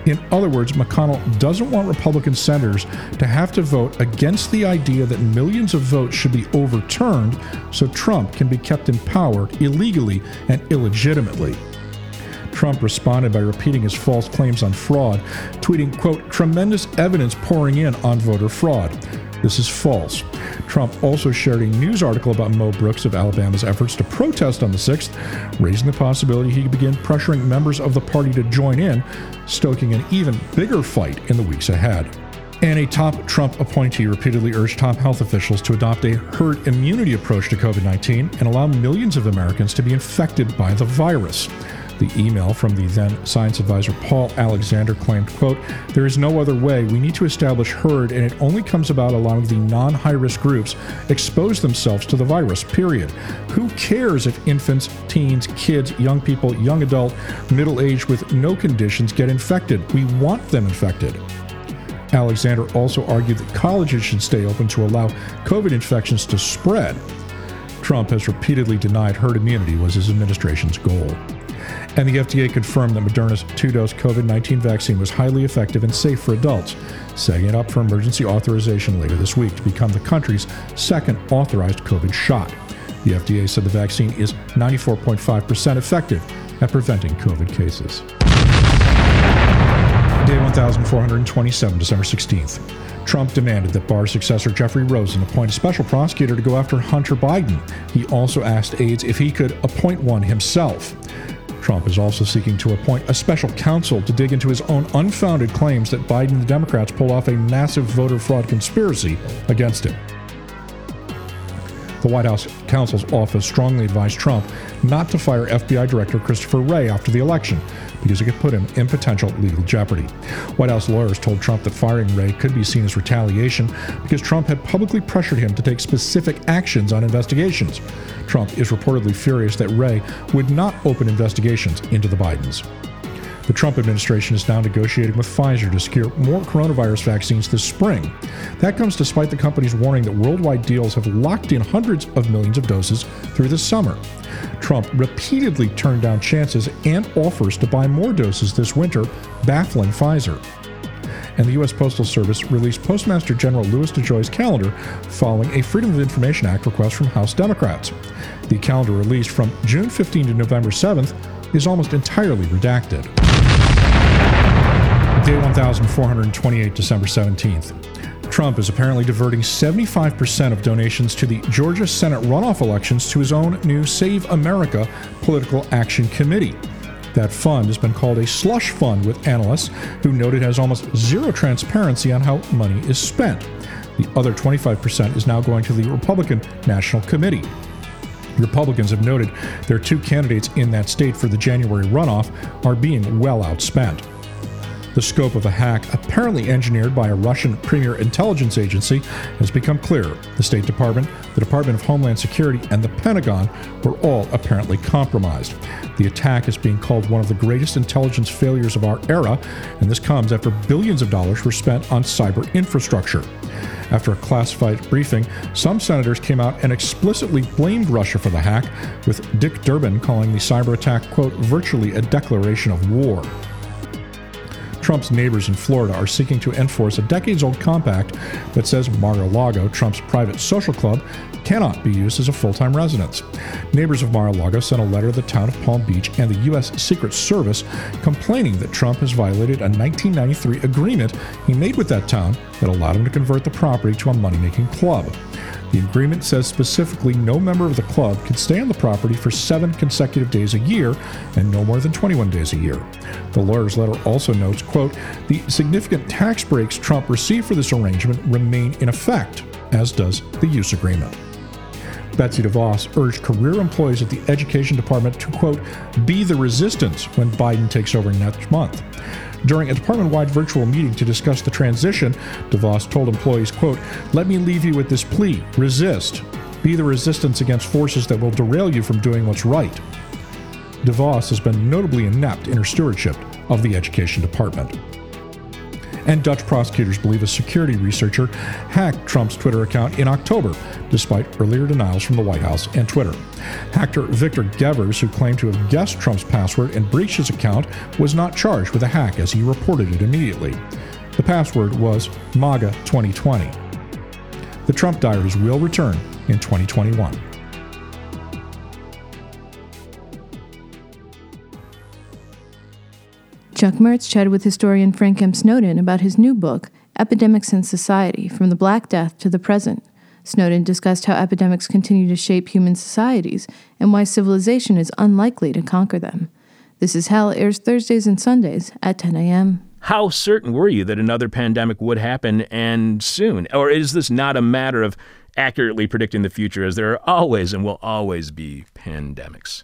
In other words, McConnell doesn't want Republican senators to have to vote against the idea that millions of votes should be overturned so Trump can be kept in power illegally and illegitimately. Trump responded by repeating his false claims on fraud, tweeting, quote, "Tremendous evidence pouring in on voter fraud. This is false." Trump also shared a news article about Mo Brooks of Alabama's efforts to protest on the sixth, raising the possibility he could begin pressuring members of the party to join in, stoking an even bigger fight in the weeks ahead. And a top Trump appointee repeatedly urged top health officials to adopt a herd immunity approach to covid nineteen and allow millions of Americans to be infected by the virus. The email from the then science advisor Paul Alexander claimed, quote, "There is no other way. We need to establish herd, and it only comes about allowing the non-high-risk groups expose themselves to the virus, period. Who cares if infants, teens, kids, young people, young adult, middle-aged with no conditions get infected? We want them infected." Alexander also argued that colleges should stay open to allow COVID infections to spread. Trump has repeatedly denied herd immunity was his administration's goal. And the F D A confirmed that Moderna's two-dose covid nineteen vaccine was highly effective and safe for adults, setting it up for emergency authorization later this week to become the country's second authorized COVID shot. The F D A said the vaccine is ninety-four point five percent effective at preventing COVID cases. Day one thousand four hundred twenty-seven, December sixteenth. Trump demanded that Barr's successor Jeffrey Rosen appoint a special prosecutor to go after Hunter Biden. He also asked aides if he could appoint one himself. Trump is also seeking to appoint a special counsel to dig into his own unfounded claims that Biden and the Democrats pulled off a massive voter fraud conspiracy against him. The White House counsel's office strongly advised Trump not to fire F B I Director Christopher Wray after the election because it could put him in potential legal jeopardy. White House lawyers told Trump that firing Wray could be seen as retaliation because Trump had publicly pressured him to take specific actions on investigations. Trump is reportedly furious that Wray would not open investigations into the Bidens. The Trump administration is now negotiating with Pfizer to secure more coronavirus vaccines this spring. That comes despite the company's warning that worldwide deals have locked in hundreds of millions of doses through the summer. Trump repeatedly turned down chances and offers to buy more doses this winter, baffling Pfizer. And the U S Postal Service released Postmaster General Louis DeJoy's calendar following a Freedom of Information Act request from House Democrats. The calendar released from June fifteenth to November seventh is almost entirely redacted. Day one thousand four hundred twenty-eight, December seventeenth. Trump is apparently diverting seventy-five percent of donations to the Georgia Senate runoff elections to his own new Save America Political Action Committee. That fund has been called a slush fund, with analysts who note it has almost zero transparency on how money is spent. The other twenty-five percent is now going to the Republican National Committee. Republicans have noted their two candidates in that state for the January runoff are being well outspent. The scope of a hack, apparently engineered by a Russian premier intelligence agency, has become clear. The State Department, the Department of Homeland Security, and the Pentagon were all apparently compromised. The attack is being called one of the greatest intelligence failures of our era, and this comes after billions of dollars were spent on cyber infrastructure. After a classified briefing, some senators came out and explicitly blamed Russia for the hack, with Dick Durbin calling the cyber attack, quote, virtually a declaration of war. Trump's neighbors in Florida are seeking to enforce a decades-old compact that says Mar-a-Lago, Trump's private social club, cannot be used as a full-time residence. Neighbors of Mar-a-Lago sent a letter to the town of Palm Beach and the U S. Secret Service complaining that Trump has violated a nineteen ninety-three agreement he made with that town that allowed him to convert the property to a money-making club. The agreement says specifically no member of the club can stay on the property for seven consecutive days a year and no more than twenty-one days a year. The lawyer's letter also notes, quote, the significant tax breaks Trump received for this arrangement remain in effect, as does the use agreement. Betsy DeVos urged career employees at the Education Department to, quote, be the resistance when Biden takes over next month. During a department-wide virtual meeting to discuss the transition, DeVos told employees, quote, let me leave you with this plea, resist. Be the resistance against forces that will derail you from doing what's right. DeVos has been notably inept in her stewardship of the Education Department. and Dutch prosecutors believe a security researcher hacked Trump's Twitter account in October, despite earlier denials from the White House and Twitter. Hacker Victor Gevers, who claimed to have guessed Trump's password and breached his account, was not charged with the hack as he reported it immediately. The password was MAGA twenty twenty. The Trump Diaries will return in twenty twenty-one. Chuck Mertz chatted with historian Frank M. Snowden about his new book, Epidemics in Society, From the Black Death to the Present. Snowden discussed how epidemics continue to shape human societies and why civilization is unlikely to conquer them. This Is Hell airs Thursdays and Sundays at ten a.m. How certain were you that another pandemic would happen, and soon? Or is this not a matter of accurately predicting the future, as there are always and will always be pandemics?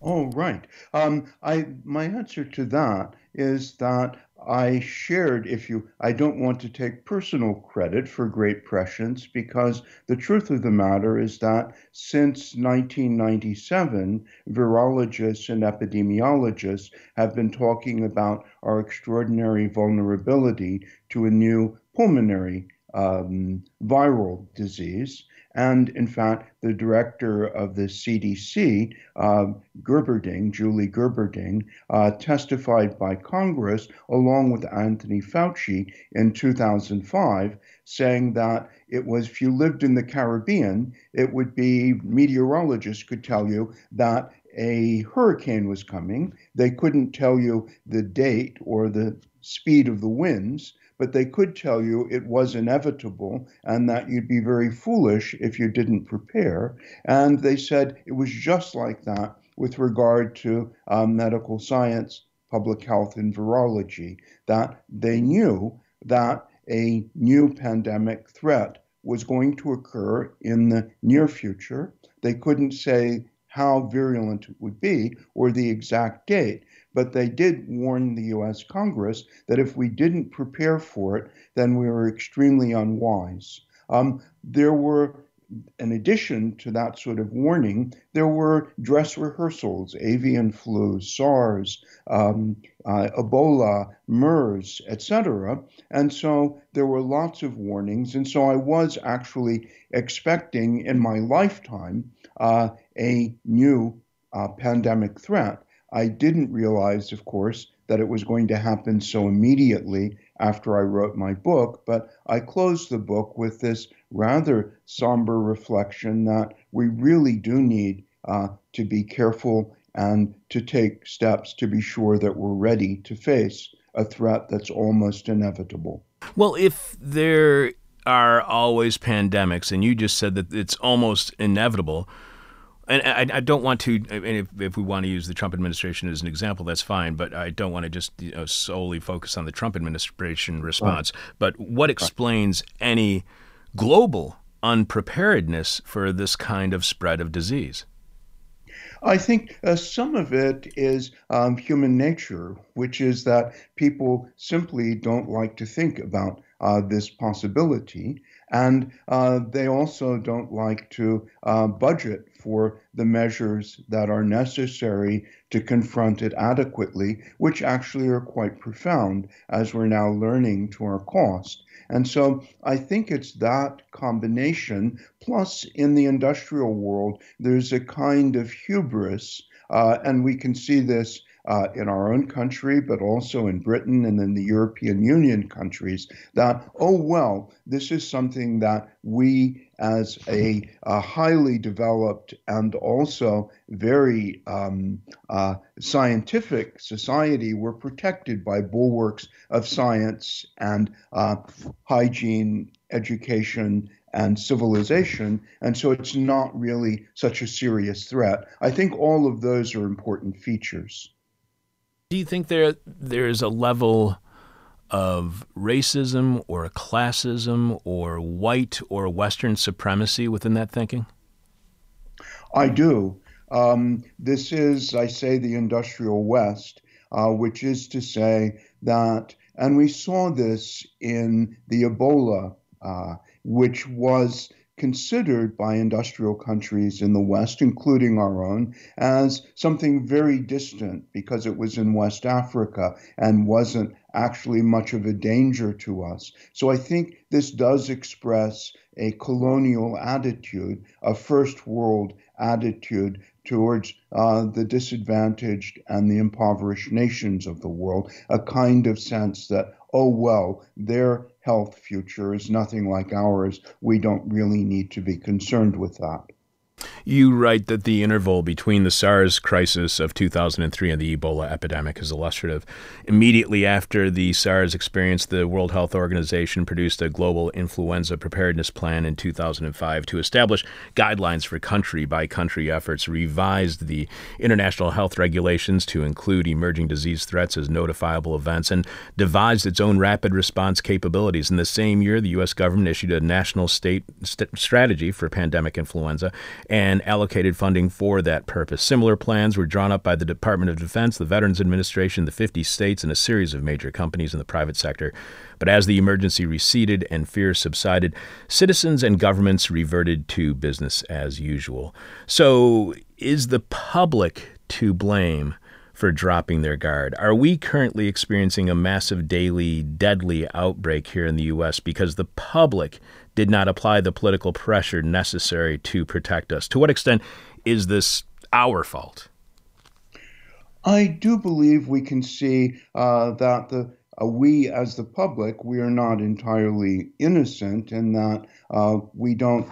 Oh, right. Um, I, my answer to that is that I shared, if you, I don't want to take personal credit for great prescience, because the truth of the matter is that since nineteen ninety-seven, virologists and epidemiologists have been talking about our extraordinary vulnerability to a new pulmonary um, viral disease. And in fact, the director of the C D C, uh, Gerberding, Julie Gerberding, uh, testified by Congress along with Anthony Fauci in two thousand five, saying that it was, if you lived in the Caribbean, it would be, meteorologists could tell you that a hurricane was coming. They couldn't tell you the date or the speed of the winds, but they could tell you it was inevitable and that you'd be very foolish if you didn't prepare. And they said it was just like that with regard to um, medical science, public health, and virology, that they knew that a new pandemic threat was going to occur in the near future. They couldn't say how virulent it would be or the exact date, but they did warn the U S Congress that if we didn't prepare for it, then we were extremely unwise. Um, there were, in addition to that sort of warning, there were dress rehearsals, avian flu, SARS, um, uh, Ebola, MERS, et cetera. And so there were lots of warnings. And so I was actually expecting in my lifetime uh, a new uh, pandemic threat. I didn't realize, of course, that it was going to happen so immediately after I wrote my book, but I closed the book with this rather somber reflection that we really do need uh, to be careful and to take steps to be sure that we're ready to face a threat that's almost inevitable. Well, if there are always pandemics, and you just said that it's almost inevitable, and I, I don't want to, and if, if we want to use the Trump administration as an example, that's fine, but I don't want to just you know, solely focus on the Trump administration response. Right. But what explains any global unpreparedness for this kind of spread of disease? I think uh, some of it is um, human nature, which is that people simply don't like to think about uh, this possibility. And uh, they also don't like to uh, budget for the measures that are necessary to confront it adequately, which actually are quite profound, as we're now learning to our cost. And so I think it's that combination. Plus, in the industrial world, there's a kind of hubris, uh, and we can see this Uh, in our own country, but also in Britain and in the European Union countries, that, oh, well, this is something that we as a, a highly developed and also very um, uh, scientific society were protected by bulwarks of science and uh, hygiene, education, and civilization, and so it's not really such a serious threat. I think all of those are important features. Do you think there there is a level of racism or classism or white or Western supremacy within that thinking? I do. Um, this is, I say, the industrial West, uh, which is to say that, and we saw this in the Ebola, uh, which was considered by industrial countries in the West, including our own, as something very distant because it was in West Africa and wasn't actually much of a danger to us. So I think this does express a colonial attitude, a first world attitude towards uh, the disadvantaged and the impoverished nations of the world, a kind of sense that, oh, well, their health future is nothing like ours. We don't really need to be concerned with that. You write that the interval between the SARS crisis of two thousand three and the Ebola epidemic is illustrative. Immediately after the SARS experience, the World Health Organization produced a global influenza preparedness plan in two thousand five to establish guidelines for country-by-country efforts, revised the international health regulations to include emerging disease threats as notifiable events, and devised its own rapid response capabilities. In the same year, the U S government issued a national state st- strategy for pandemic influenza and allocated funding for that purpose. Similar plans were drawn up by the Department of Defense, the Veterans Administration, the fifty states, and a series of major companies in the private sector. But as the emergency receded and fears subsided, citizens and governments reverted to business as usual. So is the public to blame for dropping their guard? Are we currently experiencing a massive daily deadly outbreak here in the U S because the public did not apply the political pressure necessary to protect us? To what extent is this our fault? I do believe we can see uh, that the uh, we as the public, we are not entirely innocent in that uh, we don't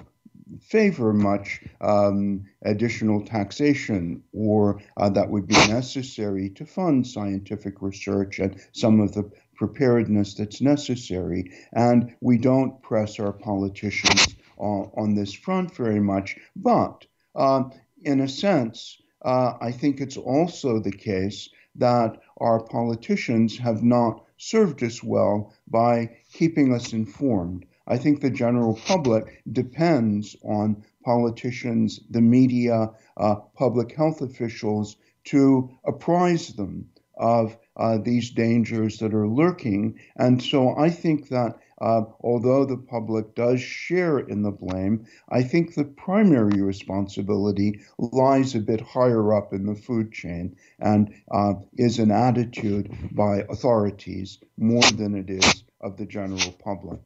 favor much um, additional taxation or uh, that would be necessary to fund scientific research and some of the preparedness that's necessary. And we don't press our politicians uh, on this front very much. But uh, in a sense, uh, I think it's also the case that our politicians have not served us well by keeping us informed. I think the general public depends on politicians, the media, uh, public health officials to apprise them of uh, these dangers that are lurking. And so I think that uh, although the public does share in the blame, I think the primary responsibility lies a bit higher up in the food chain and uh, is an attitude by authorities more than it is of the general public.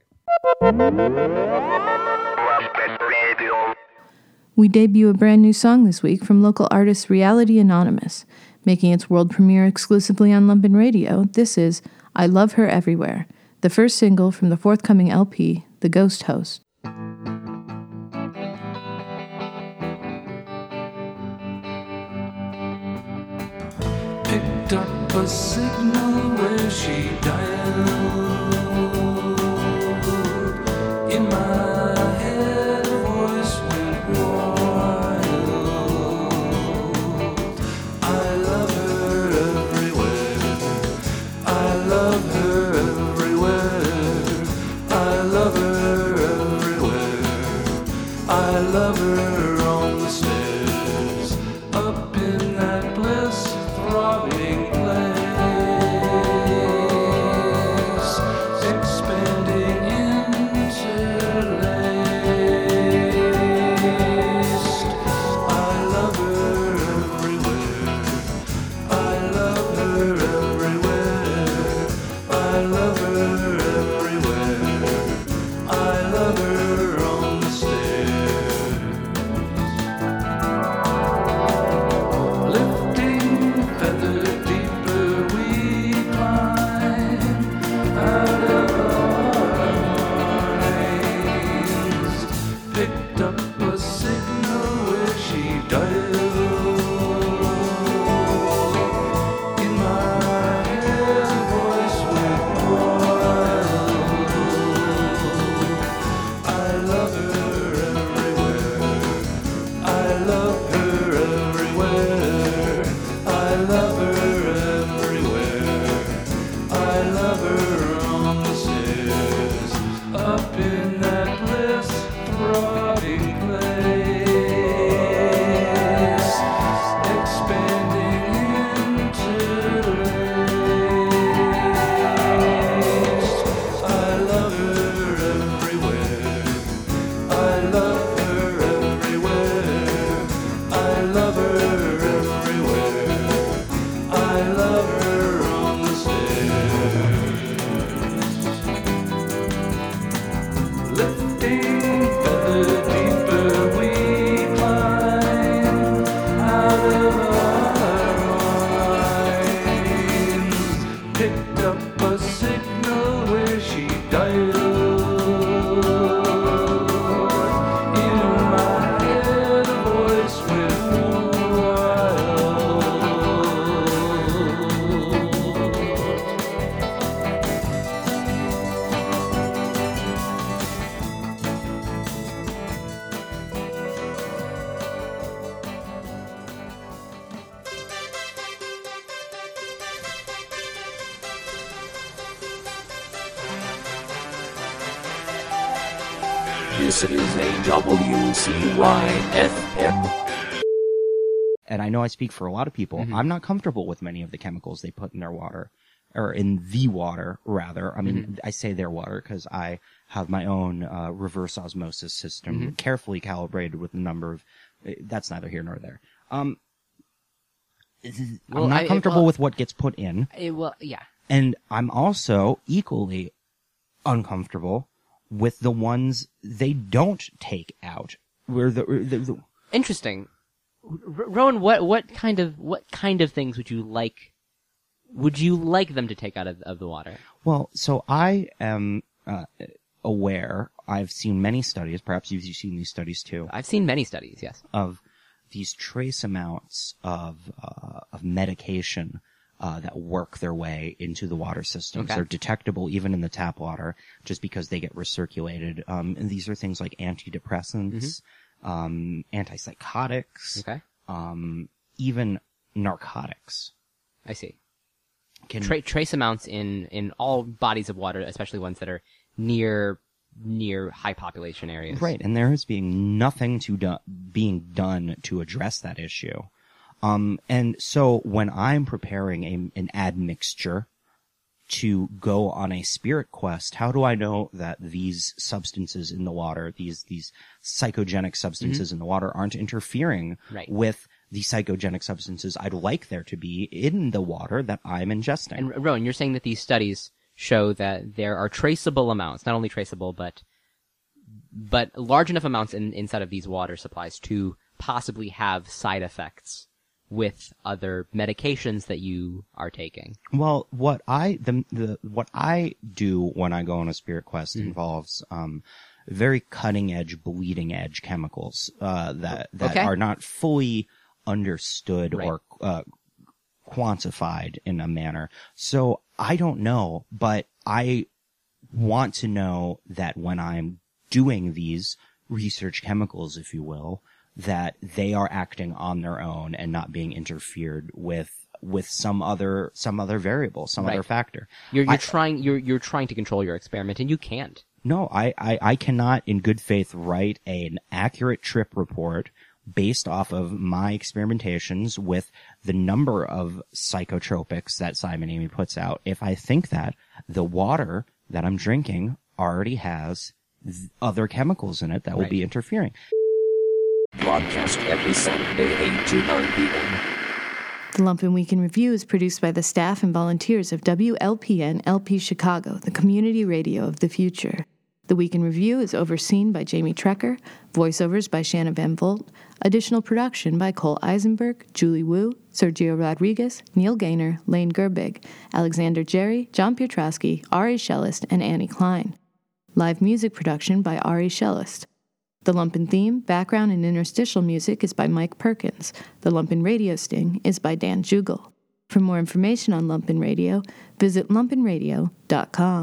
We debut a brand new song this week from local artist Reality Anonymous. Making its world premiere exclusively on London Radio, this is I Love Her Everywhere, the first single from the forthcoming L P, The Ghost Host. Picked up a signal where she dialed. In my head, a voice went wild. I love her everywhere. I love her everywhere. I love her everywhere. I love her on the stairs, up in that bliss throbbing place. This is A W C Y F M. And I know I speak for a lot of people. Mm-hmm. I'm not comfortable with many of the chemicals they put in their water, or in the water, rather. I mean, mm-hmm. I say their water because I have my own uh, reverse osmosis system, mm-hmm. carefully calibrated with a number of... Uh, that's neither here nor there. Um, well, I'm not I, comfortable it, well, with what gets put in. It will, yeah. And I'm also equally uncomfortable with the ones they don't take out. Where the, the, the interesting, R- Rowan, what what kind of what kind of things would you like? Would you like them to take out of, of the water? Well, so I am uh, aware. I've seen many studies. Perhaps you've seen these studies too. I've seen many studies. Yes, of these trace amounts of uh, of medication. Uh, that work their way into the water systems. Okay. They're detectable even in the tap water just because they get recirculated. Um, and these are things like antidepressants, mm-hmm. um, antipsychotics, okay. um, even narcotics. I see. Can Tra- trace amounts in, in all bodies of water, especially ones that are near near high population areas. Right, and there is being nothing to do- being done to address that issue. Um, and so when I'm preparing a, an admixture to go on a spirit quest, how do I know that these substances in the water, these, these psychogenic substances mm-hmm. in the water aren't interfering right. with the psychogenic substances I'd like there to be in the water that I'm ingesting? And Rowan, you're saying that these studies show that there are traceable amounts, not only traceable, but, but large enough amounts in, inside of these water supplies to possibly have side effects with other medications that you are taking. Well, what I the the what I do when I go on a spirit quest mm. involves um very cutting edge, bleeding edge chemicals uh, that that okay. are not fully understood right. or uh, quantified in a manner. So I don't know, but I want to know that when I'm doing these research chemicals, if you will, that they are acting on their own and not being interfered with with some other some other variable, some right. other factor. You're, you're I, trying you're you're trying to control your experiment, and you can't. No, I, I, I cannot, in good faith, write a, an accurate trip report based off of my experimentations with the number of psychotropics that Simon Amy puts out. If I think that the water that I'm drinking already has other chemicals in it that right. will be interfering. Broadcast every Saturday, eight to nine p.m. The Lumpen Week in Review is produced by the staff and volunteers of W L P N L P Chicago, the community radio of the future. The Week in Review is overseen by Jamie Trecker, voiceovers by Shanna Van Volt, additional production by Cole Eisenberg, Julie Wu, Sergio Rodriguez, Neil Gaynor, Lane Gerbig, Alexander Jerry, John Piotrowski, Ari Shellist, and Annie Klein. Live music production by Ari Shellist. The Lumpen theme, background, and interstitial music is by Mike Perkins. The Lumpen Radio Sting is by Dan Jugel. For more information on Lumpen Radio, visit lumpen radio dot com.